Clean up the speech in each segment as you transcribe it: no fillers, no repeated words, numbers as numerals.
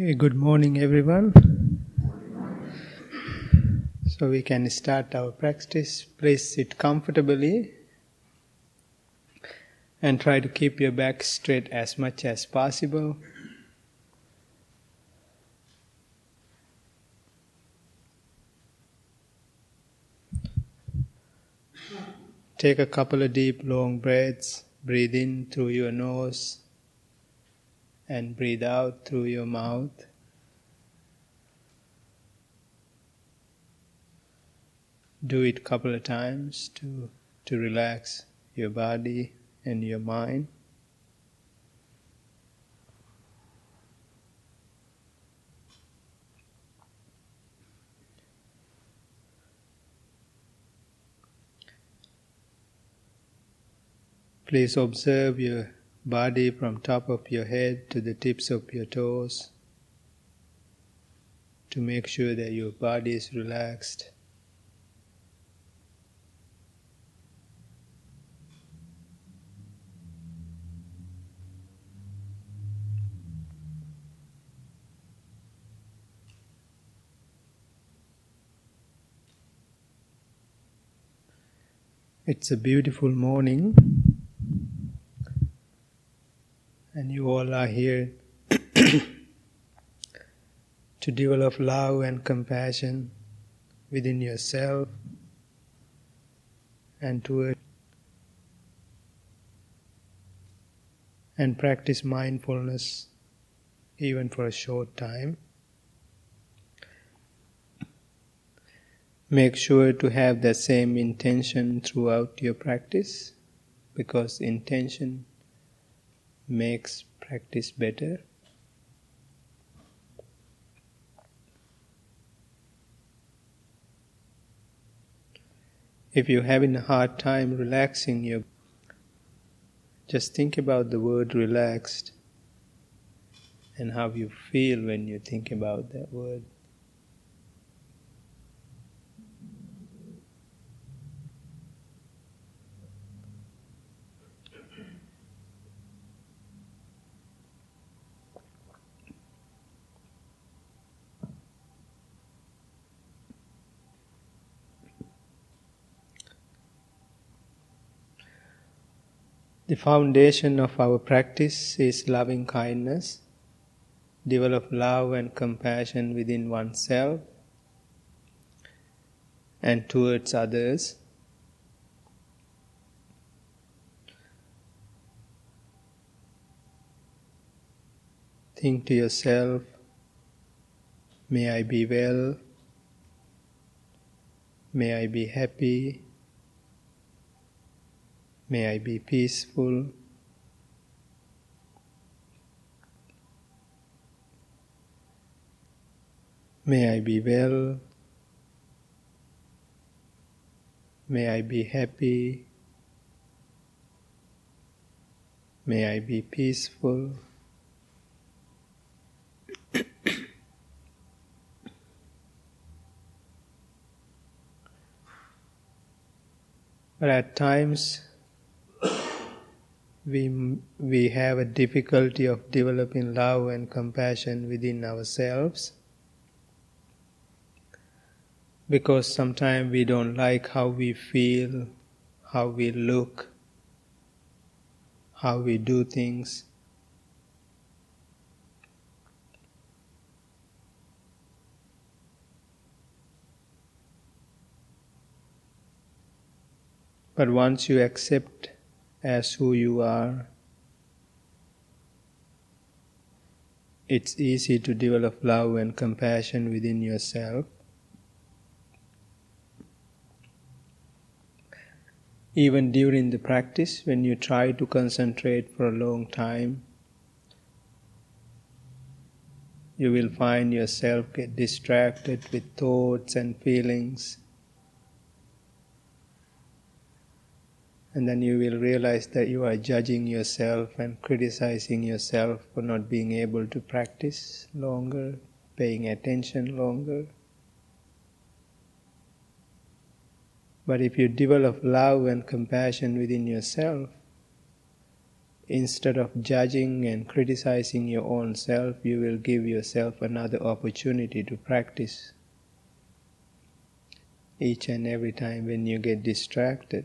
Okay, good morning everyone. So we can start our practice. Please sit comfortably and try to keep your back straight as much as possible. Take a couple of deep, long breaths. Breathe in through your nose and breathe out through your mouth. Do it a couple of times to relax your body and your mind. Please observe your body from top of your head to the tips of your toes to make sure that your body is relaxed. It's a beautiful morning. And you all are here to develop love and compassion within yourself and toward, and practice mindfulness even for a short time. Make sure to have the same intention throughout your practice, because intention makes practice better. If you're having a hard time relaxing, just think about the word relaxed and how you feel when you think about that word. The foundation of our practice is loving kindness. Develop love and compassion within oneself and towards others. Think to yourself, may I be well, may I be happy, may I be peaceful. May I be well. May I be happy. May I be peaceful. But at times, we have a difficulty of developing love and compassion within ourselves, because sometimes we don't like how we feel, how we look, how we do things. But once you accept as who you are, it's easy to develop love and compassion within yourself. Even during the practice, when you try to concentrate for a long time, you will find yourself get distracted with thoughts and feelings. And then you will realize that you are judging yourself and criticizing yourself for not being able to practice longer, paying attention longer. But if you develop love and compassion within yourself, Instead of judging and criticizing your own self, you will give yourself another opportunity to practice. Each and every time when you get distracted,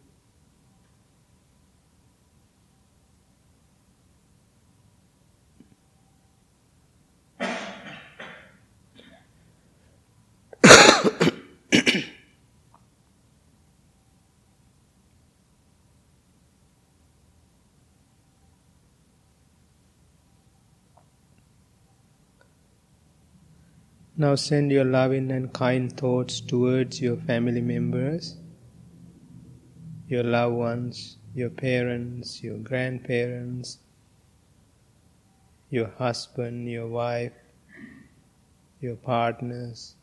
Now send your loving and kind thoughts towards your family members, your loved ones, your parents, your grandparents, your husband, your wife, your partners,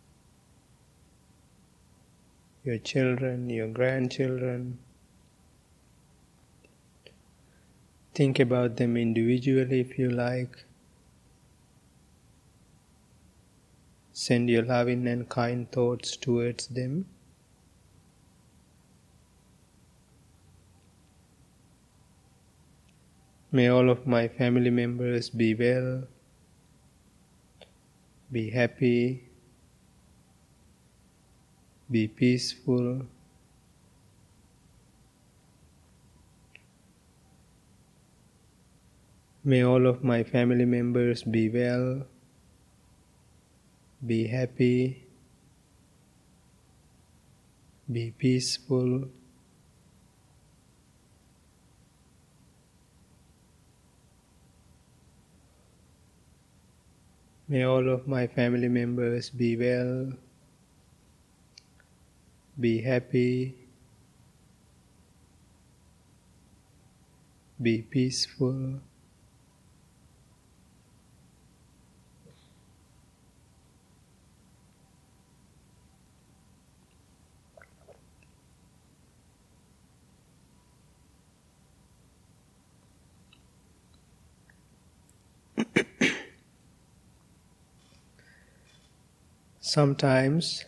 your children, your grandchildren. Think about them individually if you like. Send your loving and kind thoughts towards them. May all of my family members be well, be happy, be peaceful. May all of my family members be well, be happy, be peaceful. May all of my family members be well, be happy, be peaceful. Sometimes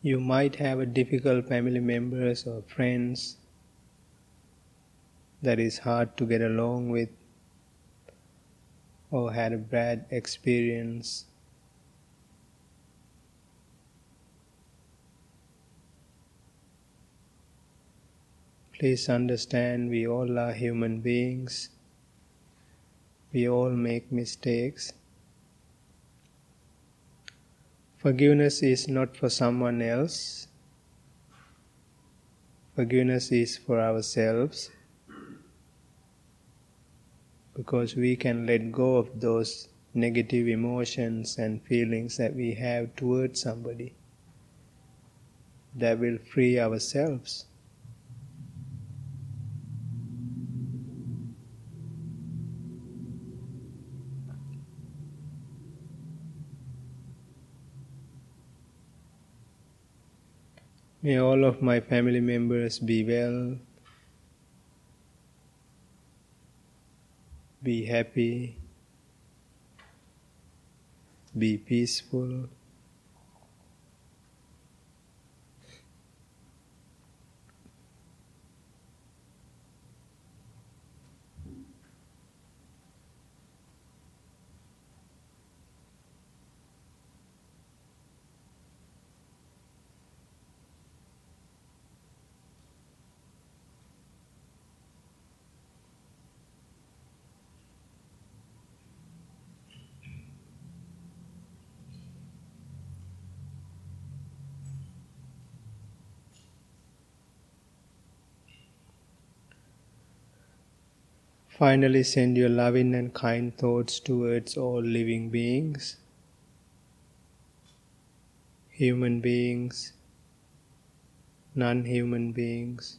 you might have a difficult family members or friends that is hard to get along with, or had a bad experience. Please understand, we all are human beings. We all make mistakes. Forgiveness is not for someone else. Forgiveness is for ourselves, because we can let go of those negative emotions and feelings that we have towards somebody. That will free ourselves. May all of my family members be well, be happy, be peaceful. Finally, send your loving and kind thoughts towards all living beings, human beings, non-human beings,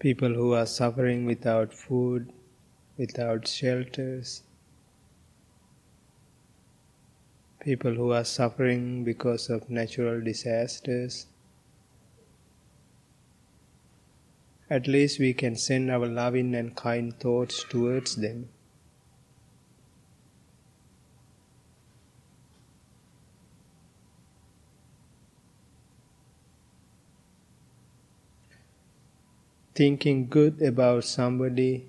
people who are suffering without food, without shelters, people who are suffering because of natural disasters. At least we can send our loving and kind thoughts towards them. Thinking good about somebody,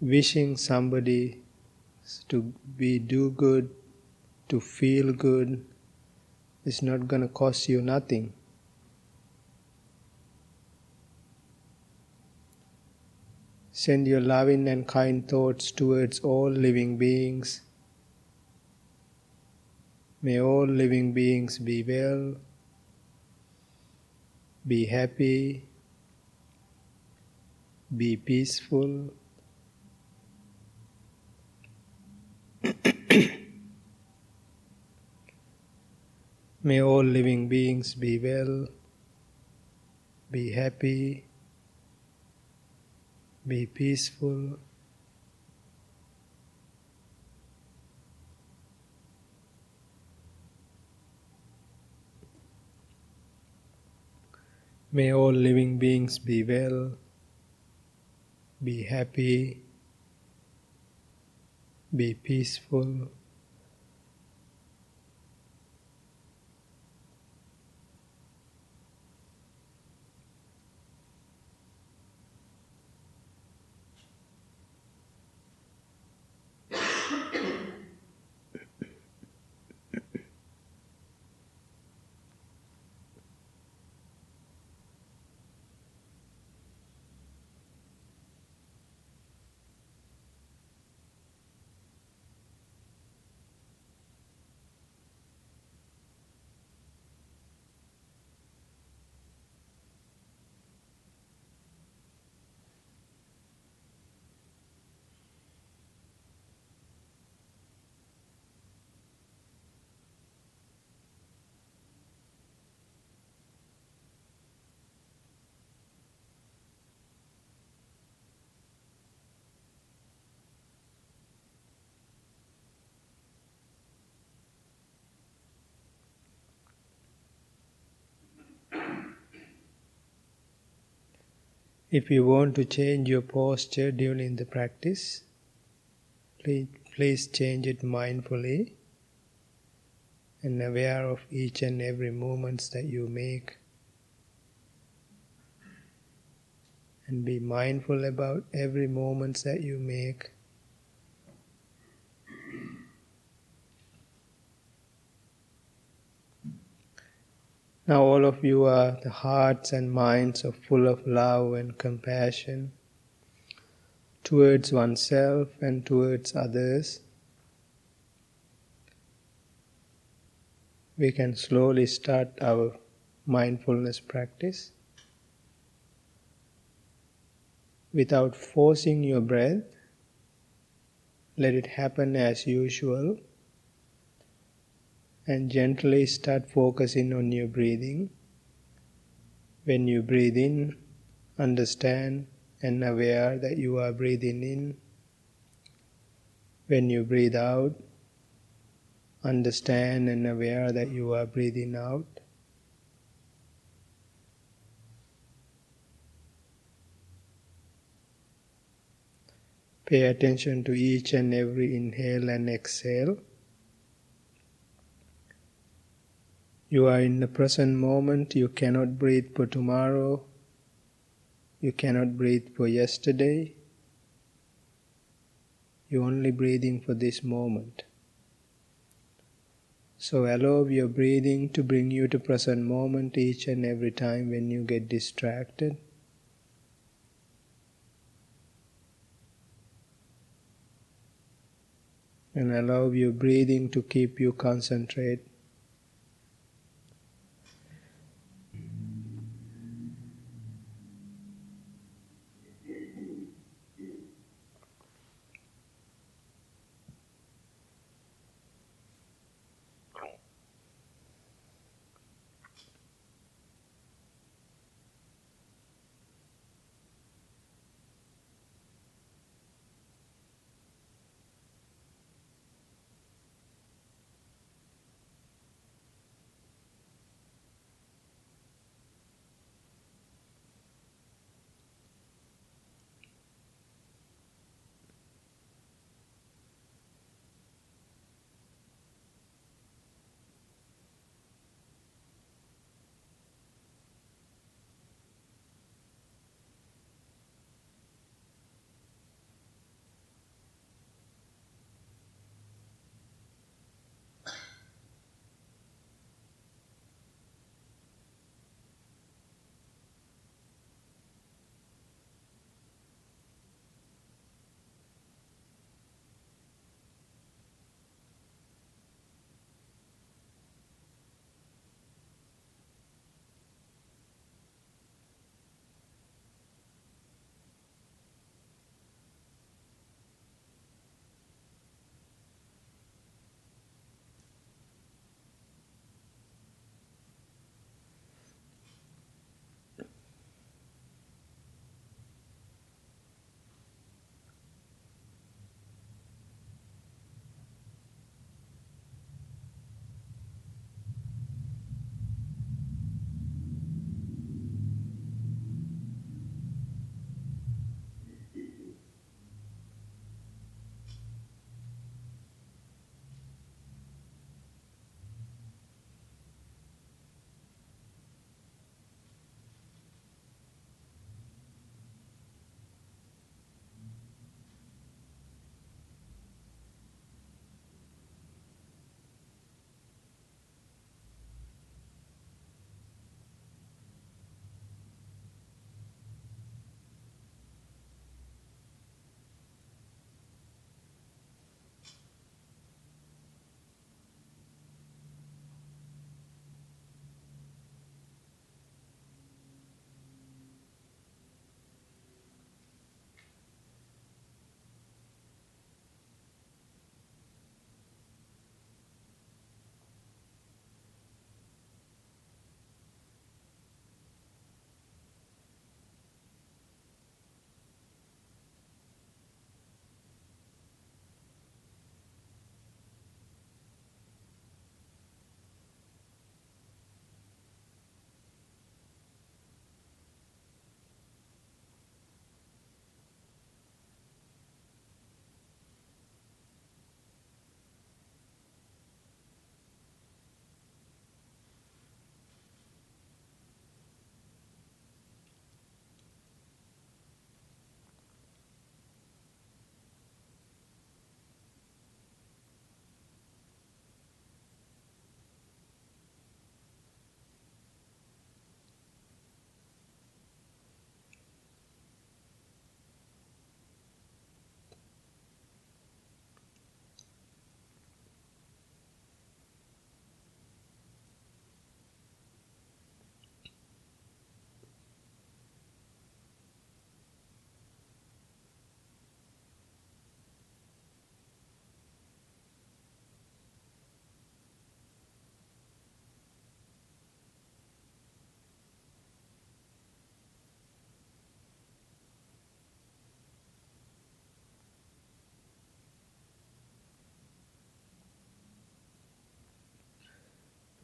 wishing somebody to do good, to feel good, is not going to cost you nothing. Send your loving and kind thoughts towards all living beings. May all living beings be well, be happy, be peaceful. May all living beings be well, be happy, be peaceful. May all living beings be well, be happy, be peaceful. If you want to change your posture during the practice, please change it mindfully and aware of each and every movement that you make. And be mindful about every movement that you make. Now all of you are the hearts and minds are full of love and compassion towards oneself and towards others. We can slowly start our mindfulness practice without forcing your breath. Let it happen as usual. And gently start focusing on your breathing. When you breathe in, understand and aware that you are breathing in. When you breathe out, understand and aware that you are breathing out. Pay attention to each and every inhale and exhale. You are in the present moment. You cannot breathe for tomorrow. You cannot breathe for yesterday. You're only breathing for this moment. So allow your breathing to bring you to present moment each and every time when you get distracted. And allow your breathing to keep you concentrated.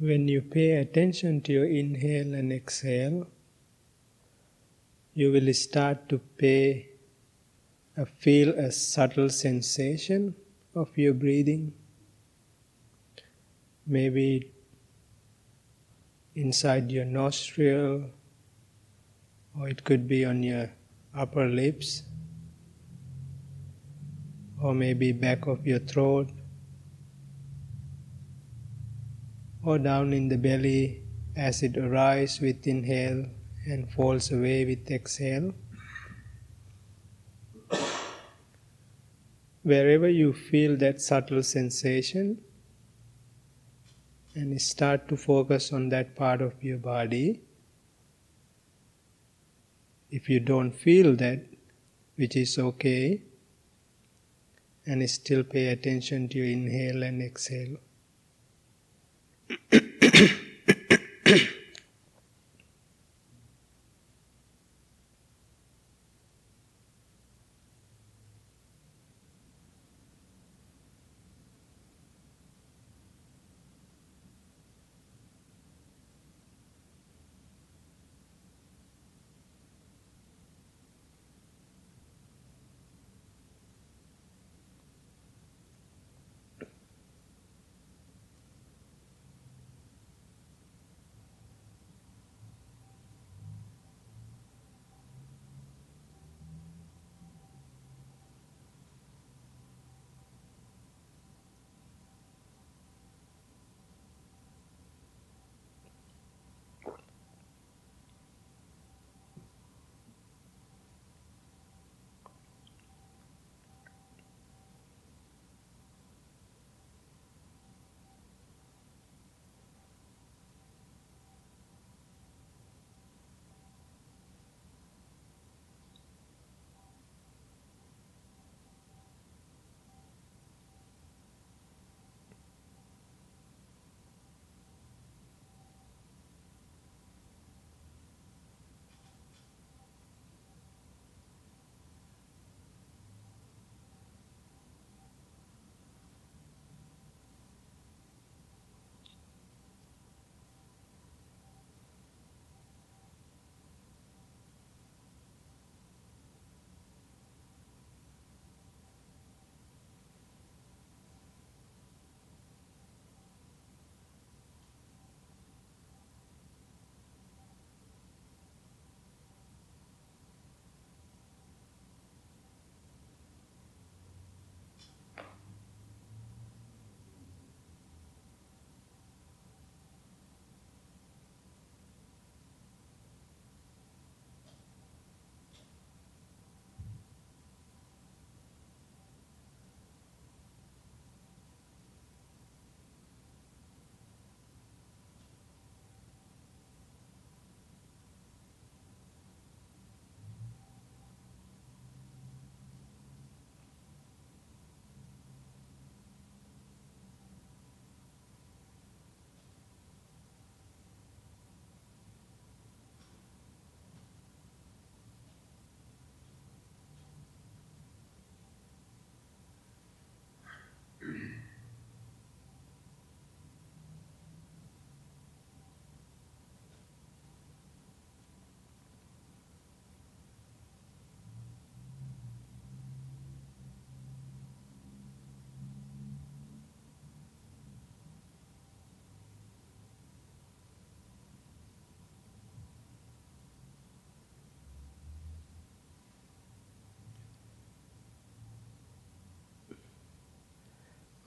When you pay attention to your inhale and exhale, you will start to feel a subtle sensation of your breathing. Maybe inside your nostril, or it could be on your upper lips, or maybe back of your throat, or down in the belly as it arises with inhale and falls away with exhale. Wherever you feel that subtle sensation, and start to focus on that part of your body. If you don't feel that, which is okay, and still pay attention to your inhale and exhale.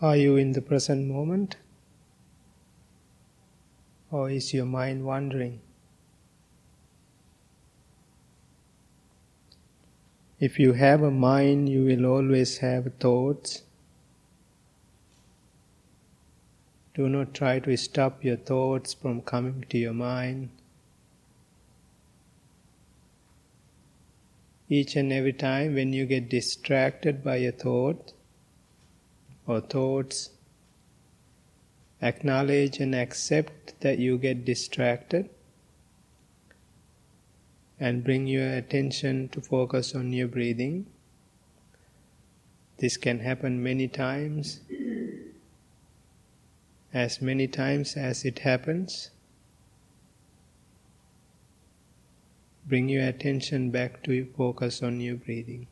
Are you in the present moment, or is your mind wandering? If you have a mind, you will always have thoughts. Do not try to stop your thoughts from coming to your mind. Each and every time when you get distracted by a thought, or thoughts, acknowledge and accept that you get distracted, and bring your attention to focus on your breathing. This can happen many times, as many times as it happens. Bring your attention back to focus on your breathing.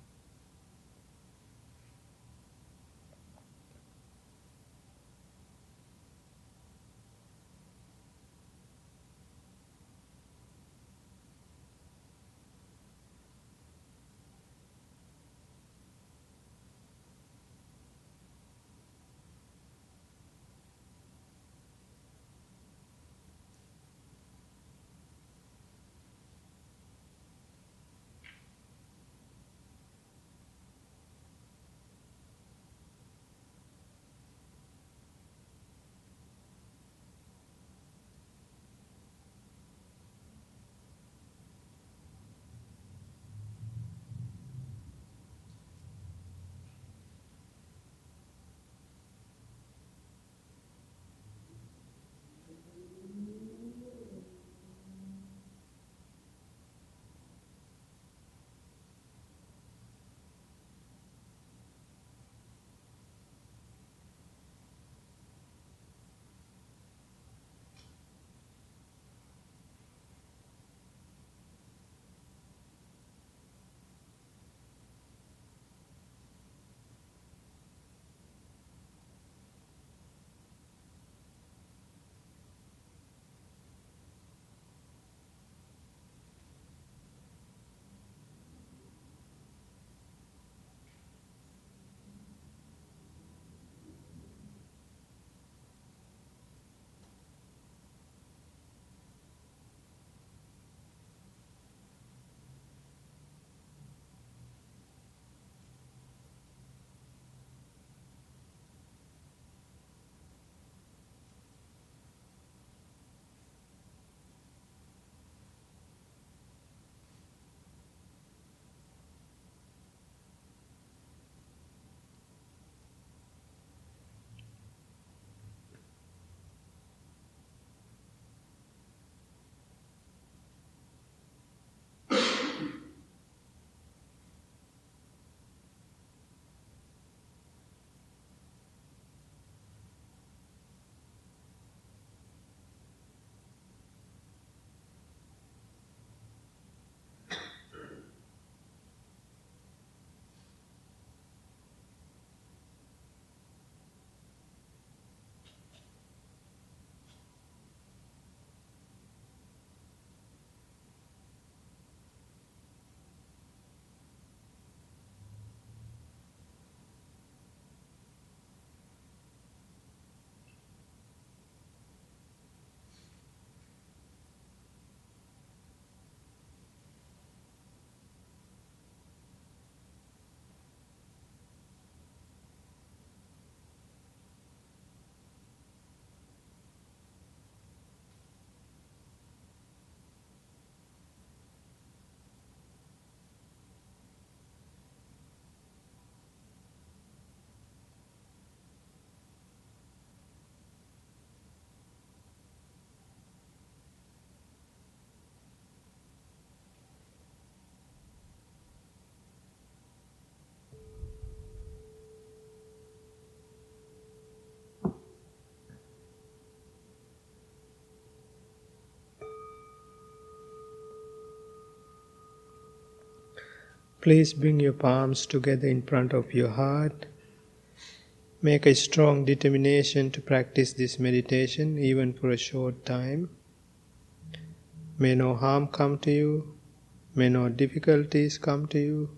Please bring your palms together in front of your heart. Make a strong determination to practice this meditation, even for a short time. May no harm come to you. May no difficulties come to you.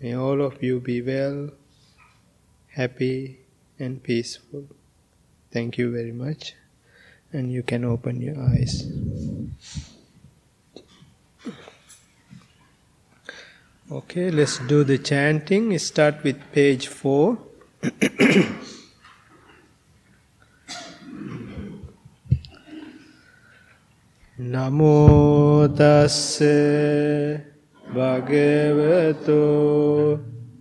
May all of you be well, happy, and peaceful. Thank you very much. And you can open your eyes. Okay, let's do the chanting. Start with page 4. Namo tasse bhagavato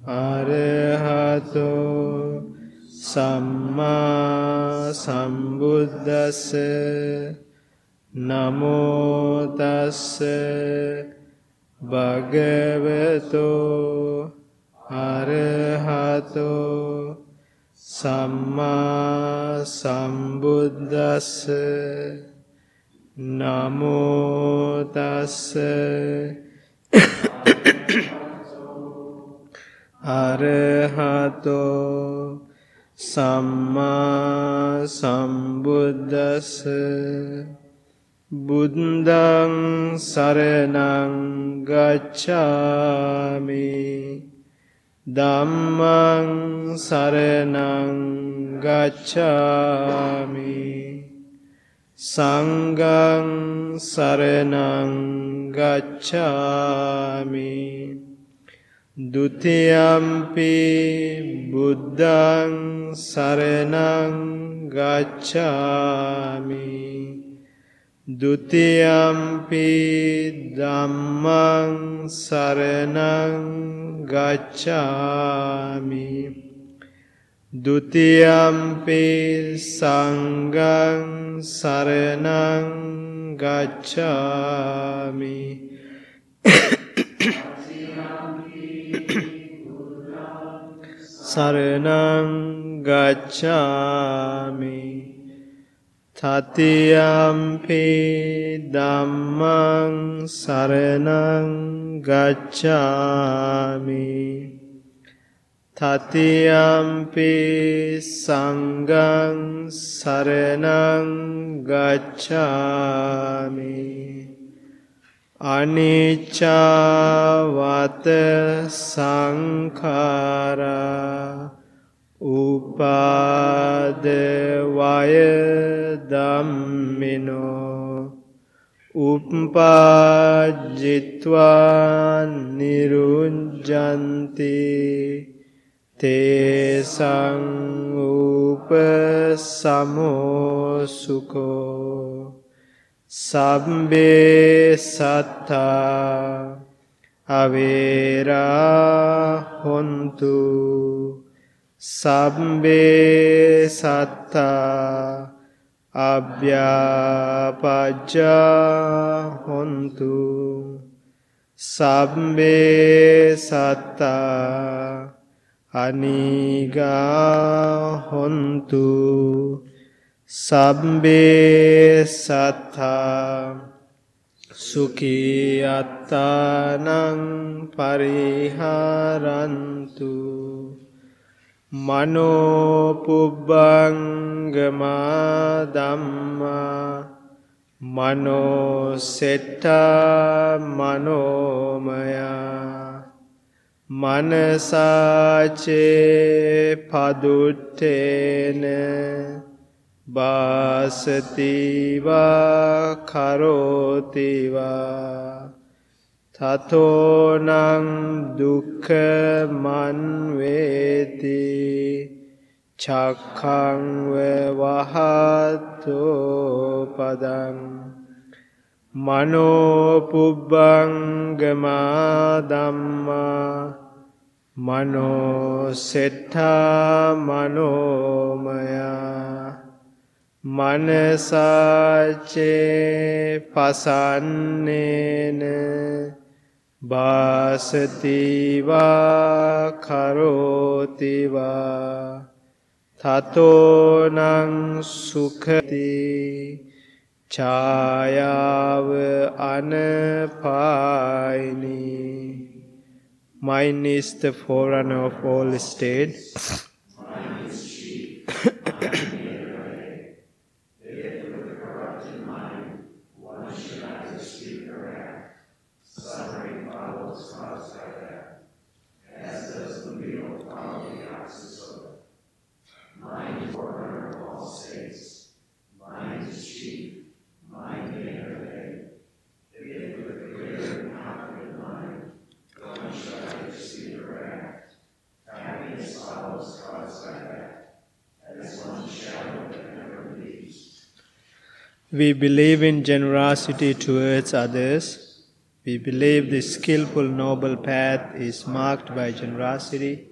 arahato samma sambuddhasse. Namo tasse bhagavato arahato Samma Sambuddhassa Namo Tassa Arahato Samma Sambuddhassa Buddhaṃ Saraṇaṃ Gacchāmi Dhammaṃ Saraṇaṃ Gacchāmi Sanghaṃ Saraṇaṃ Gacchāmi Dutiyampi Buddhaṃ Saraṇaṃ Gacchāmi Dutiyampi Dhammaṃ Saraṇaṃ Gacchāmi Dutiyampi Sanghaṃ Saraṇaṃ Gacchāmi Saraṇaṃ Gacchāmi Tatiyampi Dhammaṃ Saraṇaṃ Gacchāmi Tatiyampi Sanghaṃ Saraṇaṃ Gacchāmi Anicca vata sankhara upadevaya dhammino uppajjitva nirujjanti te saṃ upasamo sukho sabbe sattha avera hontu sabbe sattha abyapajja hontu sabbe sattha aniga hontu sabbe sattha sukhi attanam pariharantu mano pubbangama dhamma mano setta manomaya manasace paduttene bāsati vā karoti vā tato naṃ dukkha man veti chakkhang vavahato padaṃ mano pubbangama dhamma mano settha manomaya manasace pasannena bāsati vā karoti vā tato naṃ sukhati chāyāva anapāyini. Mind is the forerunner of all state. Mind is sheep, therefore the corrupted mind, one should neither speak or act. Suffering follows caused by that, as does the wheel follow the ox's foot. Mind is forerunner of all states. Mind is chief. Mind may intervene. If with a clear and confident mind, one shall either speak or act. Happiness follows caused by that, as one shadow that never leaves. We believe in generosity towards others. We believe the skillful noble path is marked by generosity.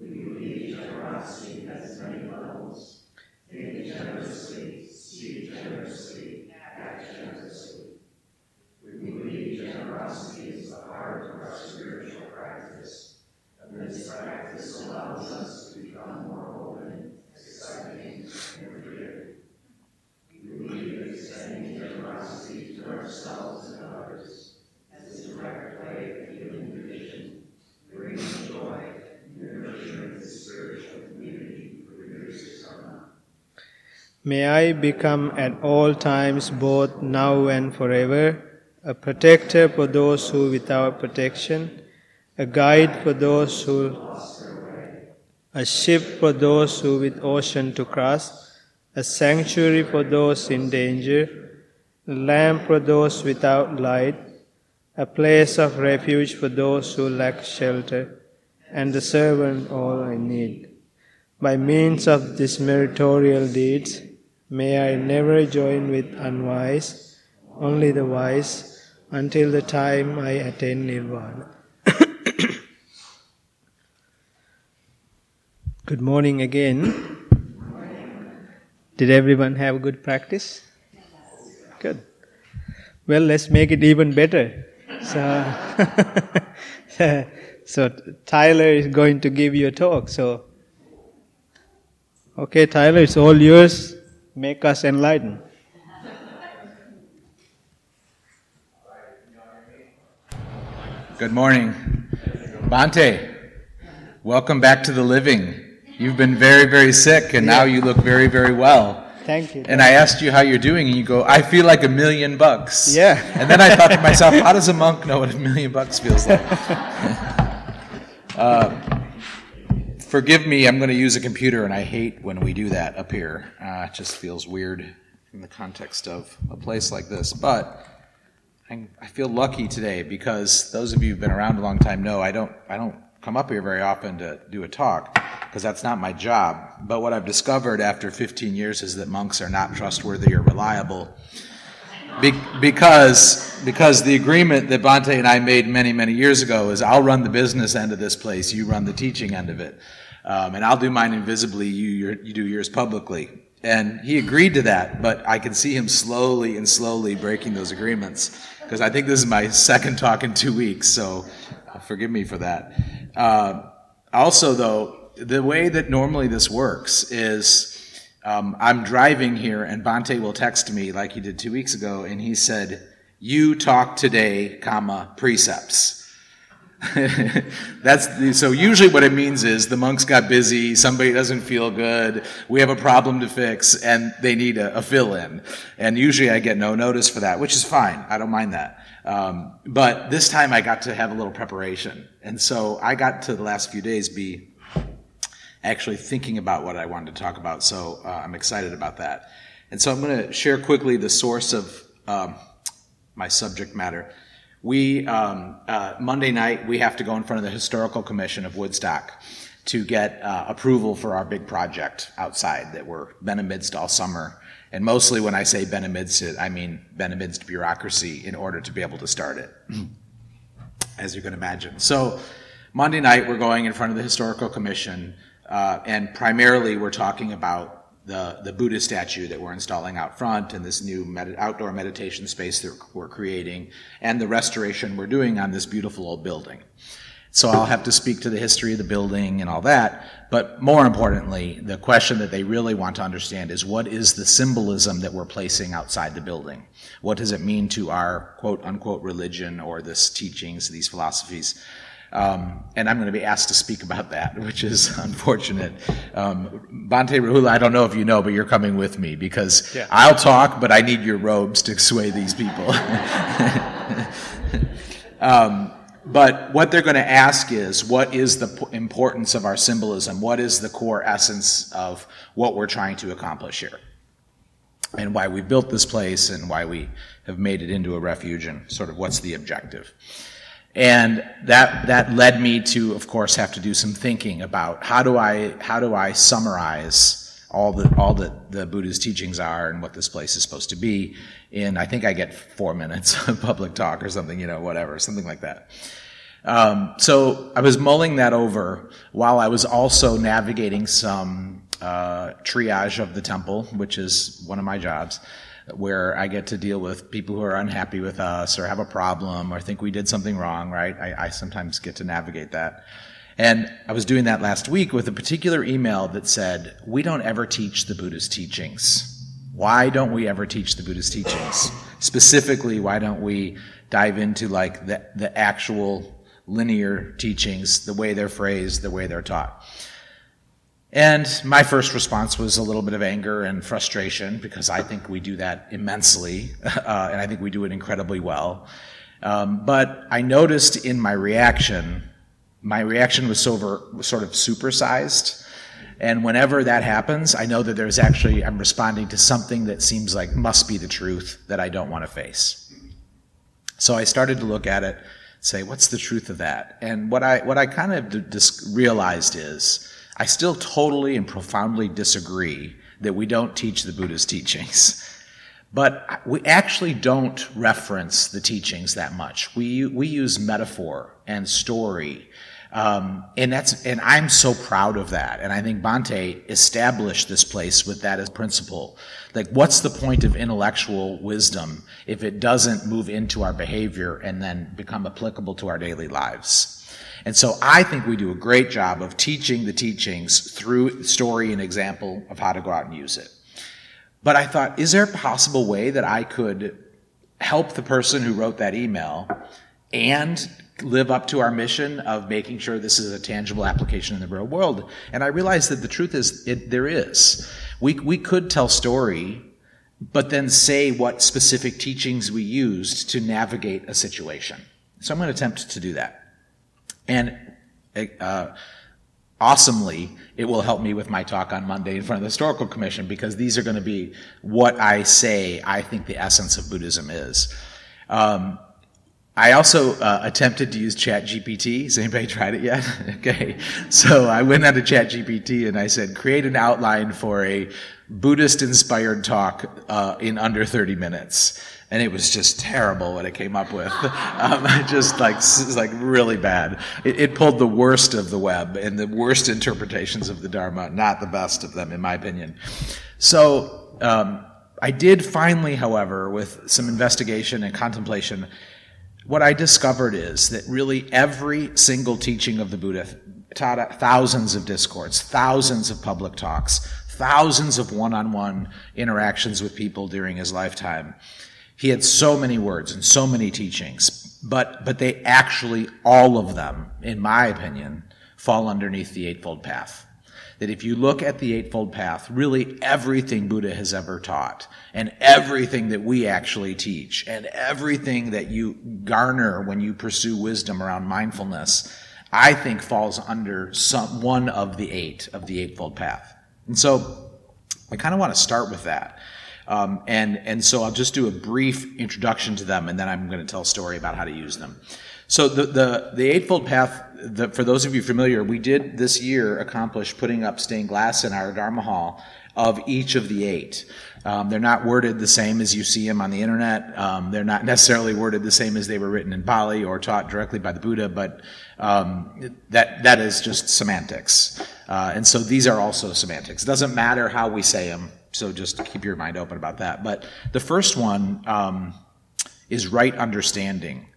We believe generosity has many levels. Think generously, speak generously, act generously. We believe generosity is the heart of our spiritual practice, and this practice allows us to become more holy. May I become at all times, both now and forever, a protector for those who without protection, a guide for those who, a ship for those who with ocean to cross, a sanctuary for those in danger, a lamp for those without light, a place of refuge for those who lack shelter, and a servant all I need. By means of these meritorious deeds, may I never join with unwise, only the wise, until the time I attain Nirvana. Good morning again. Good morning. Did everyone have good practice? Good. Well, let's make it even better. So Tyler is going to give you a talk. So, okay, Tyler, it's all yours. Make us enlightened. Good morning. Bhante, welcome back to the living. You've been very, very sick, and now you look very, very well. Thank you. And I asked you how you're doing, and you go, I feel like $1,000,000. Yeah. And then I thought to myself, how does a monk know what $1,000,000 feels like? Forgive me, I'm going to use a computer, and I hate when we do that up here. It just feels weird in the context of a place like this. But I feel lucky today because those of you who've been around a long time know I don't come up here very often to do a talk, because that's not my job. But what I've discovered after 15 years is that monks are not trustworthy or reliable, because the agreement that Bhante and I made many, many years ago is I'll run the business end of this place, you run the teaching end of it, and I'll do mine invisibly, you do yours publicly. And he agreed to that, but I can see him slowly breaking those agreements, because I think this is my second talk in 2 weeks, so forgive me for that. Also, though, the way that normally this works is I'm driving here, and Bhante will text me like he did 2 weeks ago, and he said, you talk today, comma, precepts. So usually what it means is the monks got busy, somebody doesn't feel good, we have a problem to fix, and they need a fill-in. And usually I get no notice for that, which is fine. I don't mind that. But this time I got to have a little preparation. And so I got to the last few days be actually thinking about what I wanted to talk about. So I'm excited about that. And so I'm going to share quickly the source of my subject matter. We, Monday night, we have to go in front of the Historical Commission of Woodstock to get approval for our big project outside that we're been amidst all summer. And mostly when I say been amidst it, I mean been amidst bureaucracy in order to be able to start it, as you can imagine. So Monday night, we're going in front of the Historical Commission, and primarily we're talking about the Buddha statue that we're installing out front, and this new outdoor meditation space that we're creating, and the restoration we're doing on this beautiful old building. So I'll have to speak to the history of the building and all that, but more importantly, the question that they really want to understand is what is the symbolism that we're placing outside the building? What does it mean to our quote-unquote religion or this teachings, these philosophies? And I'm going to be asked to speak about that, which is unfortunate. Bhante Rahula, I don't know if you know, but you're coming with me, because I'll talk, but I need your robes to sway these people. But what they're going to ask is, what is the importance of our symbolism? What is the core essence of what we're trying to accomplish here? And why we built this place and why we have made it into a refuge, and sort of what's the objective? And that led me to, of course, have to do some thinking about how do I summarize all that the Buddha's teachings are and what this place is supposed to be. And I think I get 4 minutes of public talk or something, whatever, something like that. So I was mulling that over while I was also navigating some triage of the temple, which is one of my jobs, where I get to deal with people who are unhappy with us or have a problem or think we did something wrong, right? I sometimes get to navigate that. And I was doing that last week with a particular email that said, we don't ever teach the Buddha's teachings. Why don't we ever teach the Buddha's teachings? Specifically, why don't we dive into like the actual linear teachings, the way they're phrased, the way they're taught? And my first response was a little bit of anger and frustration, because I think we do that immensely, and I think we do it incredibly well. But I noticed in my reaction was sort of supersized. And whenever that happens, I know that there's actually, I'm responding to something that seems like must be the truth that I don't want to face. So I started to look at it, say, what's the truth of that? And what I kind of realized is, I still totally and profoundly disagree that we don't teach the Buddha's teachings. But we actually don't reference the teachings that much. We use metaphor and story. And I'm so proud of that. And I think Bhante established this place with that as principle. Like, what's the point of intellectual wisdom if it doesn't move into our behavior and then become applicable to our daily lives? And so I think we do a great job of teaching the teachings through story and example of how to go out and use it. But I thought, is there a possible way that I could help the person who wrote that email and live up to our mission of making sure this is a tangible application in the real world? And I realized that the truth is, there is. We could tell story, but then say what specific teachings we used to navigate a situation. So I'm going to attempt to do that. And awesomely, it will help me with my talk on Monday in front of the Historical Commission, because these are going to be what I say I think the essence of Buddhism is. I also attempted to use ChatGPT. Has anybody tried it yet? Okay. So I went onto ChatGPT and I said, create an outline for a Buddhist-inspired talk in under 30 minutes. And it was just terrible what it came up with. Just really bad. It pulled the worst of the web and the worst interpretations of the Dharma, not the best of them, in my opinion. So I did finally, however, with some investigation and contemplation, what I discovered is that really every single teaching of the Buddha taught thousands of discords, thousands of public talks, thousands of one-on-one interactions with people during his lifetime. He had so many words and so many teachings, but they actually, all of them, in my opinion, fall underneath the Eightfold Path. That if you look at the Eightfold Path, really everything Buddha has ever taught, and everything that we actually teach, and everything that you garner when you pursue wisdom around mindfulness, I think falls under one of the eight of the Eightfold Path. And so I kind of want to start with that. And so I'll just do a brief introduction to them, and then I'm going to tell a story about how to use them. So the Eightfold Path, for those of you familiar, we did this year accomplish putting up stained glass in our Dharma Hall of each of the eight. They're not worded the same as you see them on the internet. They're not necessarily worded the same as they were written in Pali or taught directly by the Buddha, but that is just semantics. And so these are also semantics. It doesn't matter how we say them. So just keep your mind open about that. But the first one is right understanding.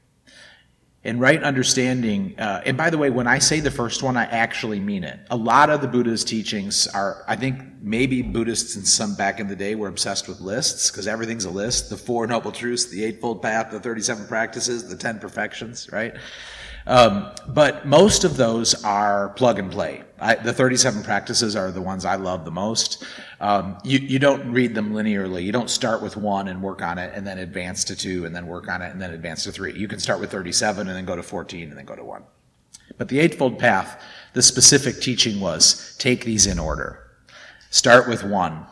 And right understanding, and by the way, when I say the first one, I actually mean it. A lot of the Buddha's teachings are, I think maybe Buddhists and some back in the day were obsessed with lists, because everything's a list. The Four Noble Truths, the Eightfold Path, the 37 Practices, the 10 Perfections, right? But most of those are plug and play. The 37 practices are the ones I love the most. You don't read them linearly. You don't start with one and work on it and then advance to two and then work on it and then advance to three. You can start with 37 and then go to 14 and then go to one. But the Eightfold Path, the specific teaching was take these in order. Start with one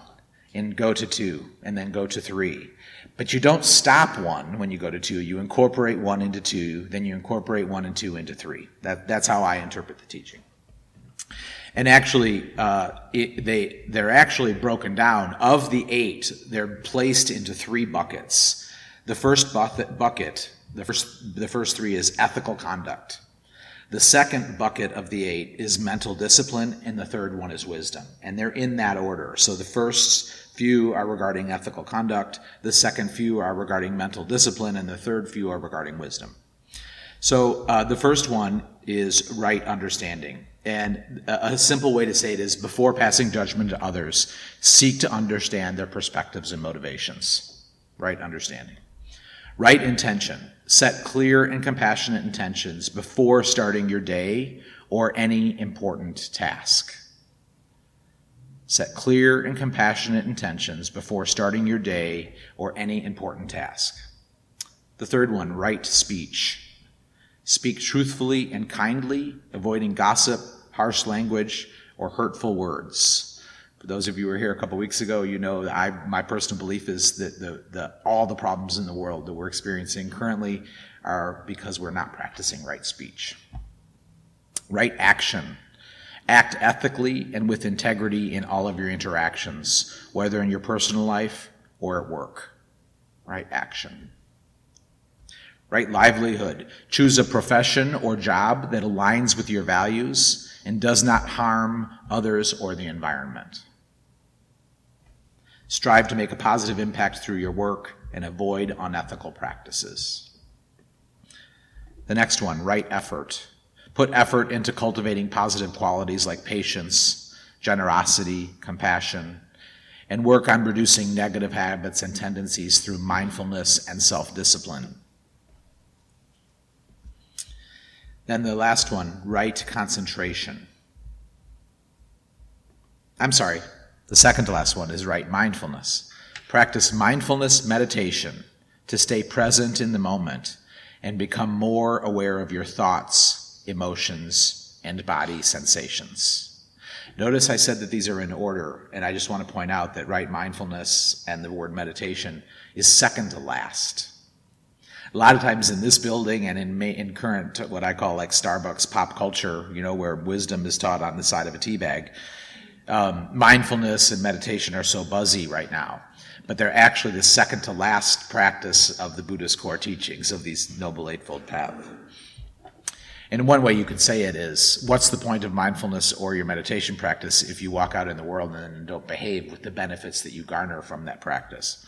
and go to two and then go to three. But you don't stop one when you go to two. You incorporate one into two, then you incorporate one and two into three. That's how I interpret the teaching. And actually, they're actually broken down. Of the eight, they're placed into three buckets. The first bucket, the first three is ethical conduct. The second bucket of the eight is mental discipline, and the third one is wisdom. And they're in that order. So the first few are regarding ethical conduct, the second few are regarding mental discipline, and the third few are regarding wisdom. So the first one is right understanding. And a simple way to say it is, before passing judgment to others, seek to understand their perspectives and motivations. Right understanding. Right intention. Set clear and compassionate intentions before starting your day or any important task. Set clear and compassionate intentions before starting your day or any important task. The third one, right speech. Speak truthfully and kindly, avoiding gossip, harsh language, or hurtful words. For those of you who were here a couple weeks ago, you know that my personal belief is that all the problems in the world that we're experiencing currently are because we're not practicing right speech. Right action. Act ethically and with integrity in all of your interactions, whether in your personal life or at work. Right action. Right livelihood. Choose a profession or job that aligns with your values and does not harm others or the environment. Strive to make a positive impact through your work and avoid unethical practices. The next one, right effort. Put effort into cultivating positive qualities like patience, generosity, compassion, and work on reducing negative habits and tendencies through mindfulness and self-discipline. Then the last one, right concentration. The second to last one is right mindfulness. Practice mindfulness meditation to stay present in the moment and become more aware of your thoughts, emotions, and body sensations. Notice I said that these are in order, and I just want to point out that right mindfulness and the word meditation is second to last. A lot of times in this building and in current, what I call like Starbucks pop culture, you know, where wisdom is taught on the side of a teabag, mindfulness and meditation are so buzzy right now. But they're actually the second to last practice of the Buddhist core teachings of these Noble Eightfold Path. And one way you could say it is, what's the point of mindfulness or your meditation practice if you walk out in the world and don't behave with the benefits that you garner from that practice?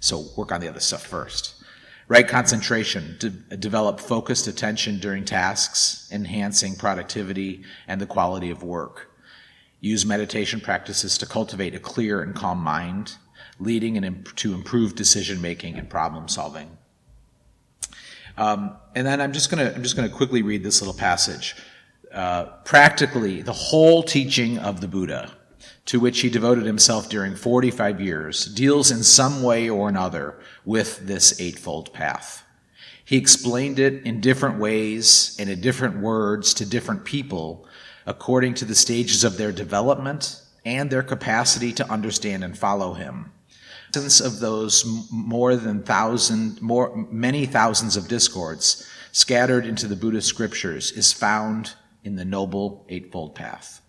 So work on the other stuff first. Right concentration, develop focused attention during tasks, enhancing productivity and the quality of work. Use meditation practices to cultivate a clear and calm mind, leading to improved decision-making and problem-solving. And then I'm just going to quickly read this little passage. Practically, the whole teaching of the Buddha, to which he devoted himself during 45 years, deals in some way or another with this Eightfold Path. He explained it in different ways and in different words to different people according to the stages of their development and their capacity to understand and follow him. Of those many thousands of discords scattered into the Buddhist scriptures is found in the Noble Eightfold Path.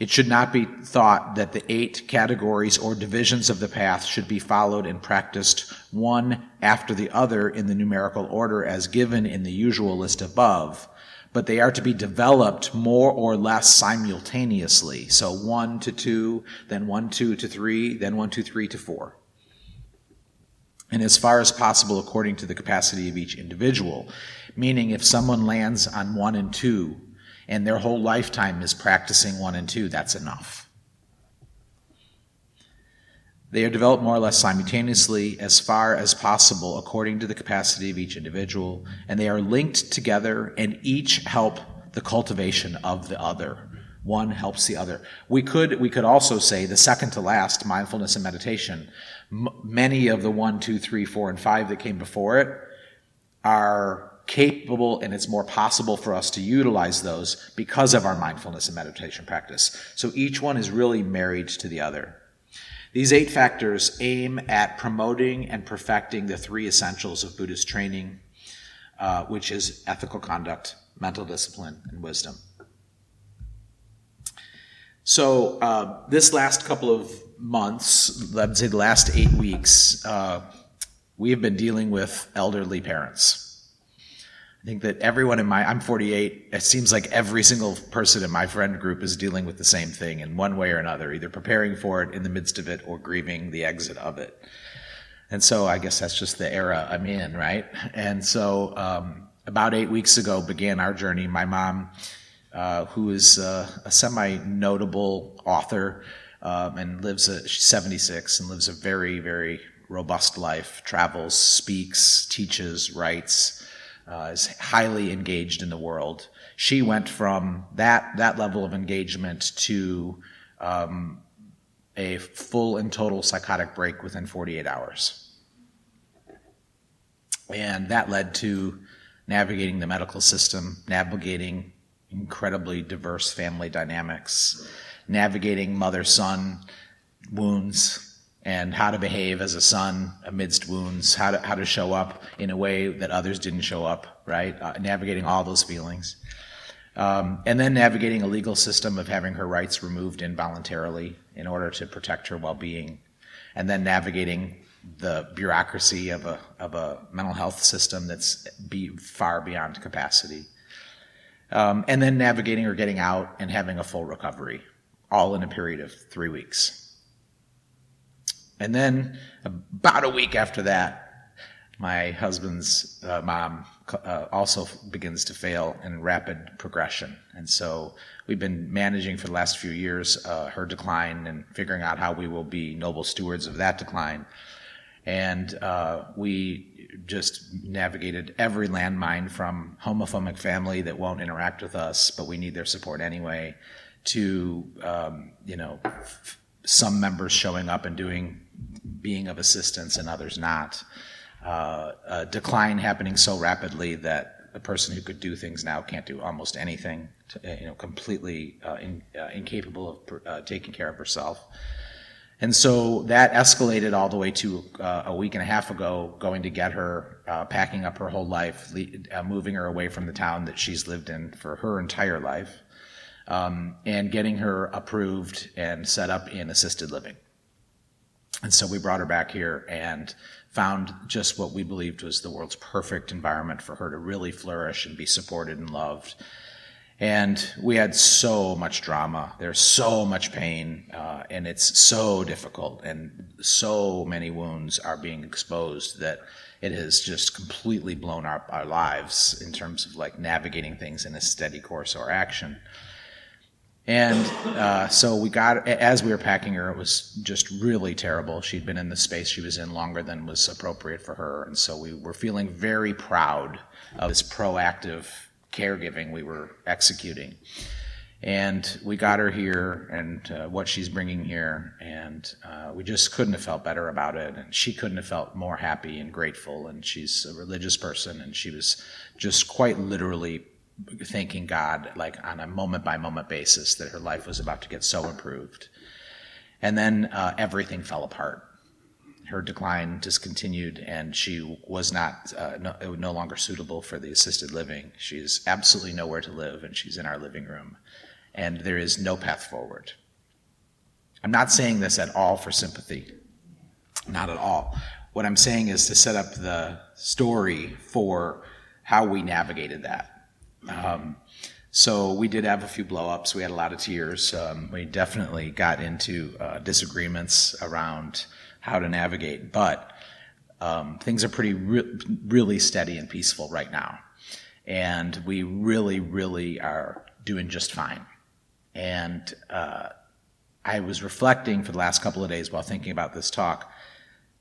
It should not be thought that the 8 categories or divisions of the path should be followed and practiced one after the other in the numerical order as given in the usual list above, but they are to be developed more or less simultaneously. So 1 to 2, then 1, 2 to 3, then 1, 2, 3 to 4. And as far as possible according to the capacity of each individual, meaning if someone lands on 1 and 2 and their whole lifetime is practicing 1 and 2, that's enough. They are developed more or less simultaneously as far as possible according to the capacity of each individual, and they are linked together and each help the cultivation of the other. One helps the other. We could also say the second to last, mindfulness and meditation, many of the 1, 2, 3, 4, and 5 that came before it are capable, and it's more possible for us to utilize those because of our mindfulness and meditation practice. So each one is really married to the other. These 8 factors aim at promoting and perfecting the 3 essentials of Buddhist training, which is ethical conduct, mental discipline, and wisdom. So this last couple of months, I'd say the last 8 weeks, we have been dealing with elderly parents. I think that everyone in I'm 48, it seems like every single person in my friend group is dealing with the same thing in one way or another, either preparing for it, in the midst of it, or grieving the exit of it. And so I guess that's just the era I'm in, right? And so about 8 weeks ago began our journey. My mom, who is a semi-notable author and she's 76 and lives a very, very robust life, travels, speaks, teaches, writes, is highly engaged in the world. She went from that level of engagement to a full and total psychotic break within 48 hours. And that led to navigating the medical system, navigating incredibly diverse family dynamics, navigating mother-son wounds, and how to behave as a son amidst wounds, how to show up in a way that others didn't show up, right? Navigating all those feelings. And then navigating a legal system of having her rights removed involuntarily in order to protect her well-being. And then navigating the bureaucracy of a mental health system that's far beyond capacity. And then navigating her getting out and having a full recovery, all in a period of 3 weeks. And then about a week after that, my husband's mom also begins to fail in rapid progression. And so we've been managing for the last few years her decline and figuring out how we will be noble stewards of that decline. And we just navigated every landmine from homophobic family that won't interact with us, but we need their support anyway, to, some members showing up and being of assistance and others not. A decline happening so rapidly that a person who could do things now can't do almost anything, completely incapable of taking care of herself. And so that escalated all the way to a week and a half ago, going to get her, packing up her whole life, moving her away from the town that she's lived in for her entire life. And getting her approved and set up in assisted living. And so we brought her back here and found just what we believed was the world's perfect environment for her to really flourish and be supported and loved. And we had so much drama. There's so much pain, and it's so difficult, and so many wounds are being exposed that it has just completely blown our lives in terms of like navigating things in a steady course or action. And so we got, as we were packing her, it was just really terrible. She'd been in the space she was in longer than was appropriate for her. And so we were feeling very proud of this proactive caregiving we were executing. And we got her here and what she's bringing here. And we just couldn't have felt better about it. And she couldn't have felt more happy and grateful. And she's a religious person. And she was just quite literally thanking God, like on a moment-by-moment basis, that her life was about to get so improved. And then everything fell apart. Her decline discontinued, and she was not no longer suitable for the assisted living. She's absolutely nowhere to live, and she's in our living room. And there is no path forward. I'm not saying this at all for sympathy. Not at all. What I'm saying is to set up the story for how we navigated that. So we did have a few blow-ups. We had a lot of tears. We definitely got into disagreements around how to navigate, but things are pretty really steady and peaceful right now. And we really, really are doing just fine. And I was reflecting for the last couple of days while thinking about this talk,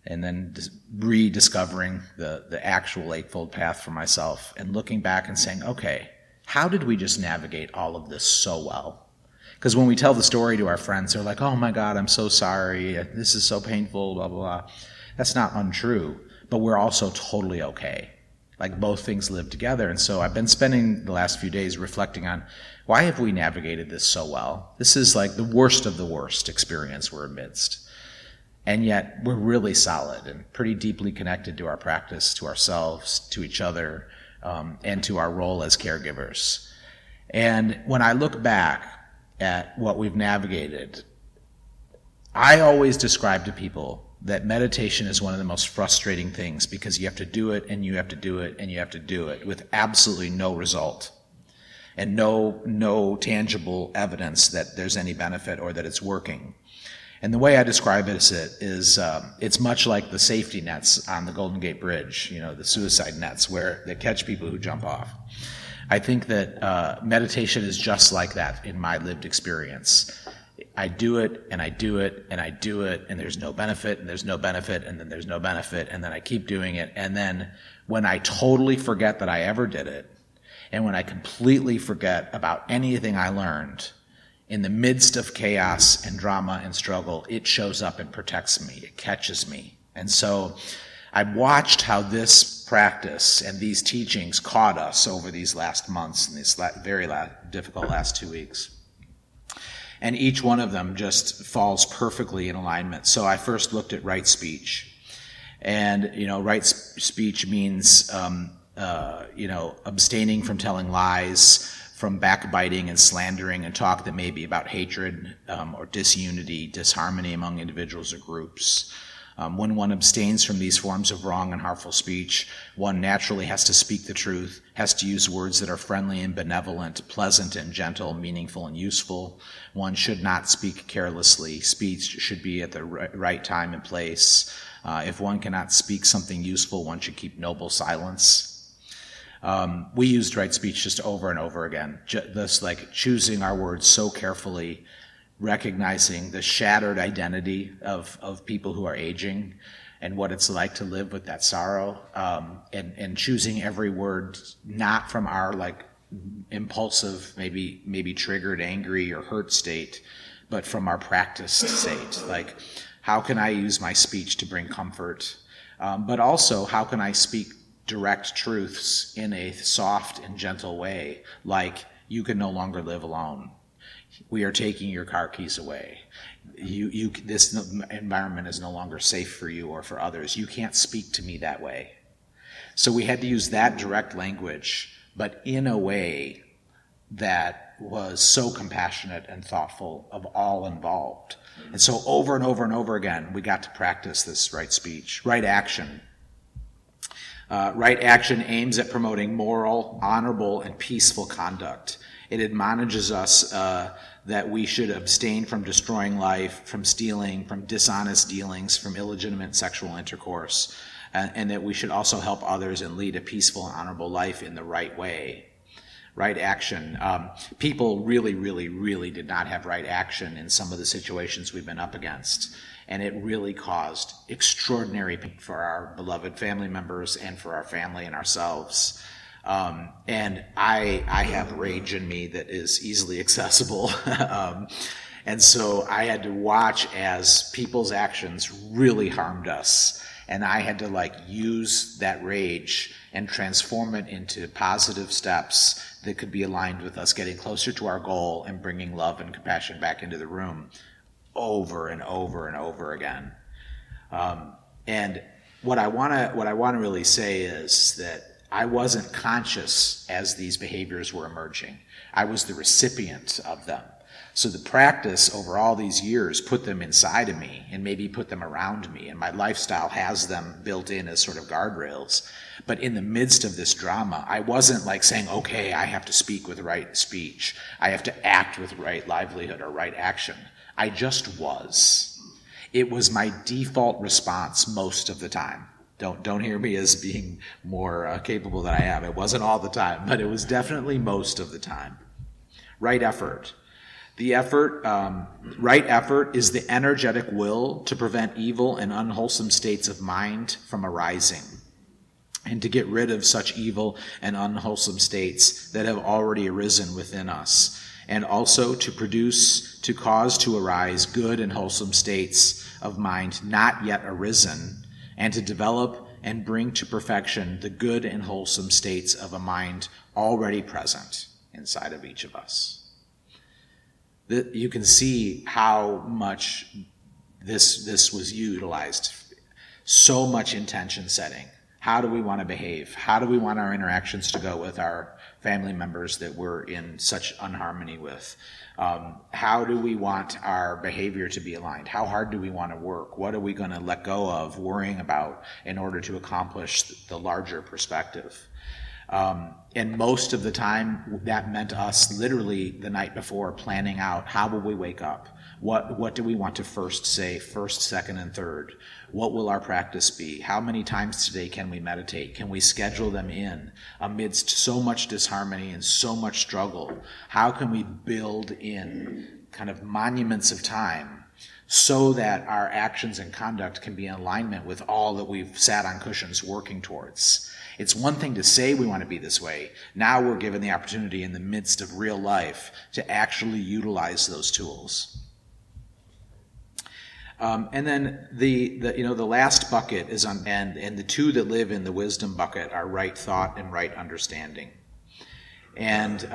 and then rediscovering the actual Eightfold Path for myself and looking back and saying, okay, how did we just navigate all of this so well? Because when we tell the story to our friends, they're like, oh my God, I'm so sorry, this is so painful, blah, blah, blah. That's not untrue, but we're also totally okay. Like both things live together. And so I've been spending the last few days reflecting on why have we navigated this so well? This is like the worst of the worst experience we're amidst. And yet we're really solid and pretty deeply connected to our practice, to ourselves, to each other, and to our role as caregivers. And when I look back at what we've navigated, I always describe to people that meditation is one of the most frustrating things because you have to do it and you have to do it and you have to do it with absolutely no result and no tangible evidence that there's any benefit or that it's working. And the way I describe it is it's much like the safety nets on the Golden Gate Bridge, the suicide nets where they catch people who jump off. I think that meditation is just like that in my lived experience. I do it, and I do it, and I do it, and there's no benefit, and there's no benefit, and then there's no benefit, and then I keep doing it. And then when I totally forget that I ever did it, and when I completely forget about anything I learned, In the midst of chaos and drama and struggle, it shows up and protects me. It catches me. And so I've watched how this practice and these teachings caught us over these last months and these very difficult last 2 weeks. And each one of them just falls perfectly in alignment. So I first looked at right speech. And, you know, right speech means, abstaining from telling lies, from backbiting and slandering and talk that may be about hatred or disunity, disharmony among individuals or groups. When one abstains from these forms of wrong and harmful speech, one naturally has to speak the truth, has to use words that are friendly and benevolent, pleasant and gentle, meaningful and useful. One should not speak carelessly. Speech should be at the right time and place. If one cannot speak something useful, one should keep noble silence. We used right speech just over and over again, this like choosing our words so carefully, recognizing the shattered identity of people who are aging and what it's like to live with that sorrow, and choosing every word not from our like impulsive, maybe triggered, angry or hurt state, but from our practiced state. Like, how can I use my speech to bring comfort? But also, how can I speak direct truths in a soft and gentle way, like, you can no longer live alone. We are taking your car keys away. This environment is no longer safe for you or for others. You can't speak to me that way. So we had to use that direct language, but in a way that was so compassionate and thoughtful of all involved. And so over and over and over again, we got to practice this right speech, right action. Right action aims at promoting moral, honorable, and peaceful conduct. It admonishes us that we should abstain from destroying life, from stealing, from dishonest dealings, from illegitimate sexual intercourse, and that we should also help others and lead a peaceful and honorable life in the right way. Right action. People really, really, really did not have right action in some of the situations we've been up against. And it really caused extraordinary pain for our beloved family members and for our family and ourselves. And I have rage in me that is easily accessible. And so I had to watch as people's actions really harmed us. And I had to like use that rage and transform it into positive steps that could be aligned with us getting closer to our goal and bringing love and compassion back into the room. Over and over and over again, and what I wanna really say is that I wasn't conscious as these behaviors were emerging. I was the recipient of them. So the practice over all these years put them inside of me, and maybe put them around me, and my lifestyle has them built in as sort of guardrails. But in the midst of this drama, I wasn't like saying, okay, I have to speak with right speech, I have to act with right livelihood or right action. I just was. It was my default response most of the time. Don't hear me as being more capable than I am. It wasn't all the time, but it was definitely most of the time. Right effort. Right effort is the energetic will to prevent evil and unwholesome states of mind from arising, and to get rid of such evil and unwholesome states that have already arisen within us, and also to produce, to cause to arise good and wholesome states of mind not yet arisen, and to develop and bring to perfection the good and wholesome states of a mind already present inside of each of us. You can see how much this was utilized. So much intention setting. How do we want to behave? How do we want our interactions to go with our family members that we're in such unharmony with? How do we want our behavior to be aligned? How hard do we want to work? What are we going to let go of worrying about in order to accomplish the larger perspective? And most of the time, that meant us literally the night before planning out, how will we wake up? What do we want to first say, first, second, and third? What will our practice be? How many times today can we meditate? Can we schedule them in amidst so much disharmony and so much struggle? How can we build in kind of monuments of time so that our actions and conduct can be in alignment with all that we've sat on cushions working towards. It's one thing to say we want to be this way. Now we're given the opportunity in the midst of real life to actually utilize those tools. And then the last bucket is on, and the two that live in the wisdom bucket are right thought and right understanding. And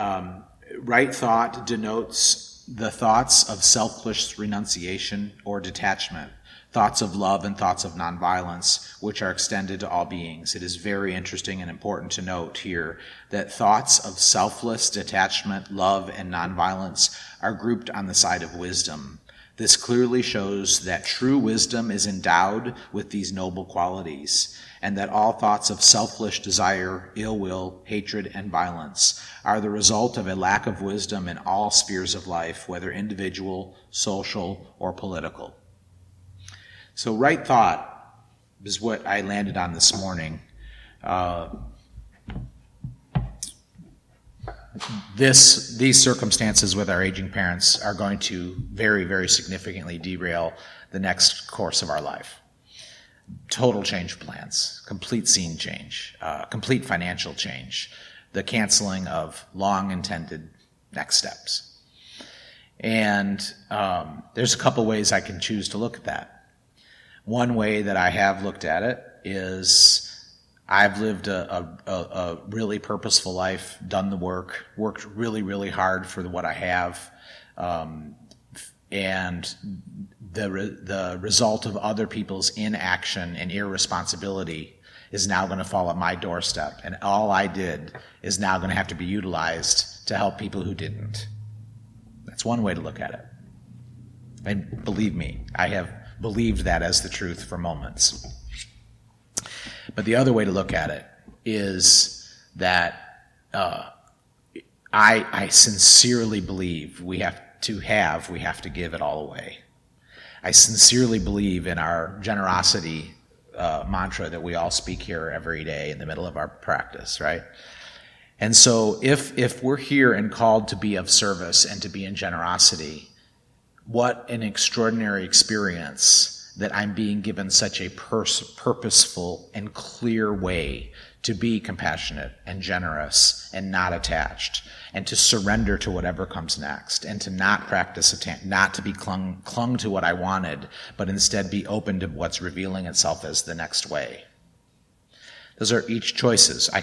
right thought denotes the thoughts of selfless renunciation or detachment, thoughts of love and thoughts of nonviolence, which are extended to all beings. It is very interesting and important to note here that thoughts of selfless detachment, love, and nonviolence are grouped on the side of wisdom. This clearly shows that true wisdom is endowed with these noble qualities, and that all thoughts of selfish desire, ill will, hatred, and violence are the result of a lack of wisdom in all spheres of life, whether individual, social, or political. So right thought is what I landed on this morning. These circumstances with our aging parents are going to very, very significantly derail the next course of our life. Total change plans, complete scene change, complete financial change, the canceling of long-intended next steps. And there's a couple ways I can choose to look at that. One way that I have looked at it is I've lived a really purposeful life, done the work, worked really, really hard for what I have, and the result of other people's inaction and irresponsibility is now going to fall at my doorstep, and all I did is now going to have to be utilized to help people who didn't. That's one way to look at it. And believe me, I have believed that as the truth for moments. But the other way to look at it is that I sincerely believe we have to give it all away. I sincerely believe in our generosity mantra that we all speak here every day in the middle of our practice, right? And so if we're here and called to be of service and to be in generosity, what an extraordinary experience that I'm being given such a purposeful and clear way to be compassionate and generous and not attached, and to surrender to whatever comes next, and to not practice, not to be clung to what I wanted, but instead be open to what's revealing itself as the next way. Those are each choices. I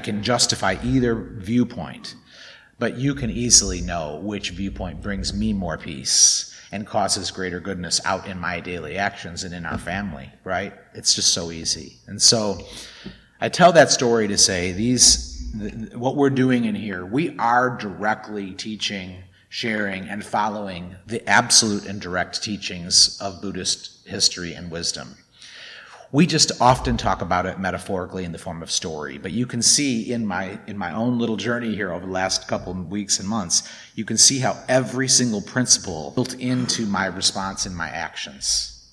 can justify either viewpoint. But you can easily know which viewpoint brings me more peace and causes greater goodness out in my daily actions and in our family, right? It's just so easy. And so I tell that story to say what we're doing in here, we are directly teaching, sharing, and following the absolute and direct teachings of Buddhist history and wisdom. We just often talk about it metaphorically in the form of story, but you can see in my own little journey here over the last couple of weeks and months, you can see how every single principle built into my response and my actions.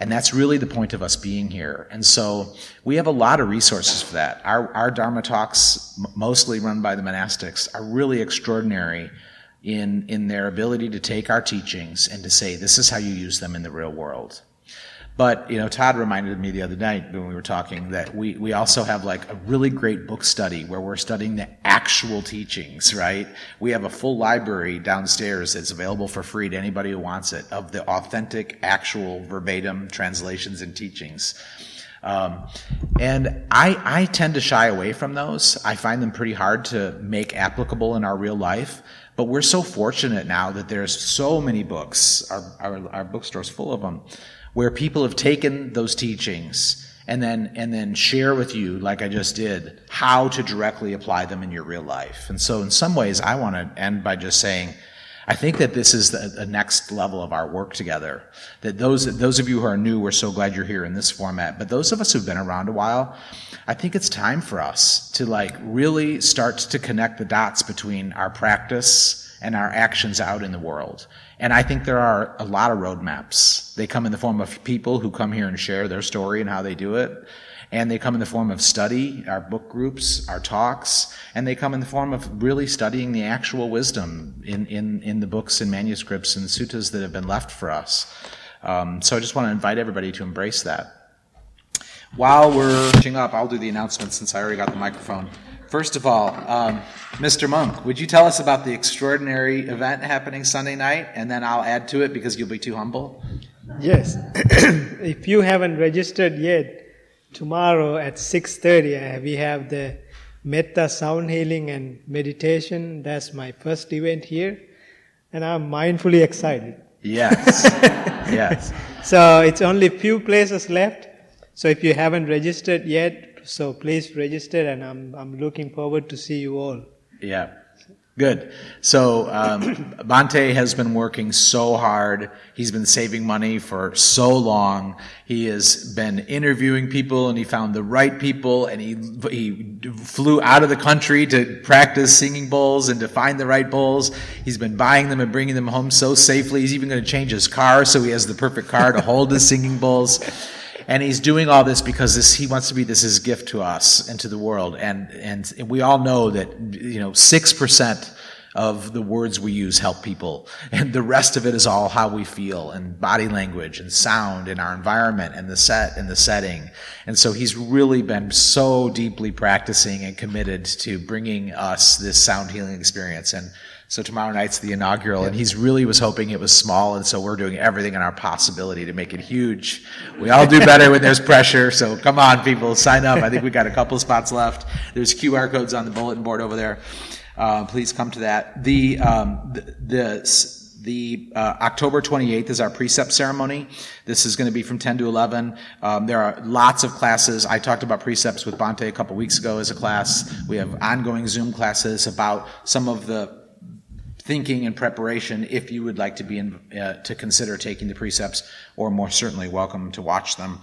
And that's really the point of us being here. And so we have a lot of resources for that. Our Dharma talks, mostly run by the monastics, are really extraordinary in their ability to take our teachings and to say, this is how you use them in the real world. But, Todd reminded me the other night when we were talking that we also have like a really great book study where we're studying the actual teachings, right? We have a full library downstairs that's available for free to anybody who wants it of the authentic, actual, verbatim translations and teachings. And I tend to shy away from those. I find them pretty hard to make applicable in our real life. But we're so fortunate now that there's so many books. Our bookstore's full of them, where people have taken those teachings and then share with you, like I just did, how to directly apply them in your real life. And so in some ways, I want to end by just saying, I think that this is the next level of our work together. That those of you who are new, we're so glad you're here in this format. But those of us who've been around a while, I think it's time for us to really start to connect the dots between our practice and our actions out in the world. And I think there are a lot of roadmaps. They come in the form of people who come here and share their story and how they do it. And they come in the form of study, our book groups, our talks, and they come in the form of really studying the actual wisdom in the books and manuscripts and suttas that have been left for us. So I just want to invite everybody to embrace that. While we're finishing up, I'll do the announcement since I already got the microphone. First of all, Mr. Monk, would you tell us about the extraordinary event happening Sunday night, and then I'll add to it because you'll be too humble? Yes. If you haven't registered yet, tomorrow at 6:30, we have the Metta Sound Healing and Meditation. That's my first event here, and I'm mindfully excited. Yes, yes. So it's only few places left. So if you haven't registered yet, so please register, and I'm looking forward to see you all. Yeah, good. So Bhante has been working so hard. He's been saving money for so long. He has been interviewing people, and he found the right people, and he flew out of the country to practice singing bowls and to find the right bowls. He's been buying them and bringing them home so safely. He's even going to change his car so he has the perfect car to hold his singing bowls. And he's doing all this because he wants to be his gift to us and to the world. And we all know that, 6% of the words we use help people. And the rest of it is all how we feel and body language and sound and our environment and the set and the setting. And so he's really been so deeply practicing and committed to bringing us this sound healing experience. And so tomorrow night's the inaugural, and he really was hoping it was small, and so we're doing everything in our possibility to make it huge. We all do better when there's pressure, so come on, people, sign up. I think we got a couple of spots left. There's QR codes on the bulletin board over there. Please come to that. The October 28th is our precept ceremony. This is going to be from 10 to 11. There are lots of classes. I talked about precepts with Bhante a couple weeks ago as a class. We have ongoing Zoom classes about some of the thinking and preparation if you would like to be to consider taking the precepts, or more certainly welcome to watch them.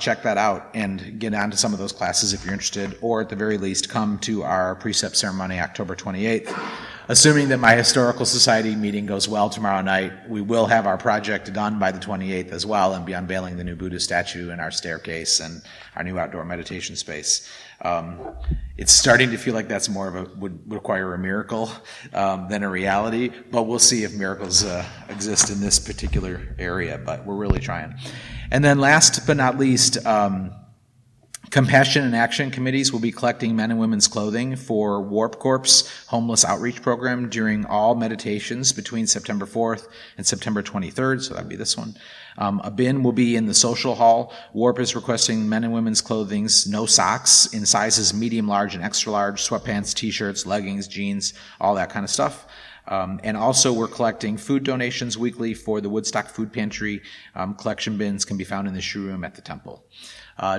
Check that out and get on to some of those classes if you're interested, or at the very least come to our precept ceremony October 28th. Assuming that my Historical Society meeting goes well tomorrow night, we will have our project done by the 28th as well, and be unveiling the new Buddha statue in our staircase and our new outdoor meditation space. It's starting to feel like that's more of would require a miracle than a reality, but we'll see if miracles exist in this particular area, but we're really trying. And then last but not least, Compassion and Action Committees will be collecting men and women's clothing for Warp Corps' homeless outreach program during all meditations between September 4th and September 23rd, so that would be this one. A bin will be in the social hall. Warp is requesting men and women's clothing, no socks, in sizes medium, large, and extra large, sweatpants, t-shirts, leggings, jeans, all that kind of stuff. And also we're collecting food donations weekly for the Woodstock Food Pantry. Collection bins can be found in the shoe room at the temple.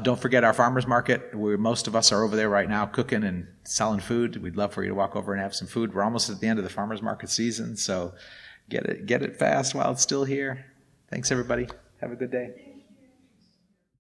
Don't forget our farmers market. Most of us are over there right now cooking and selling food. We'd love for you to walk over and have some food. We're almost at the end of the farmers market season, so get it fast while it's still here. Thanks, everybody. Have a good day.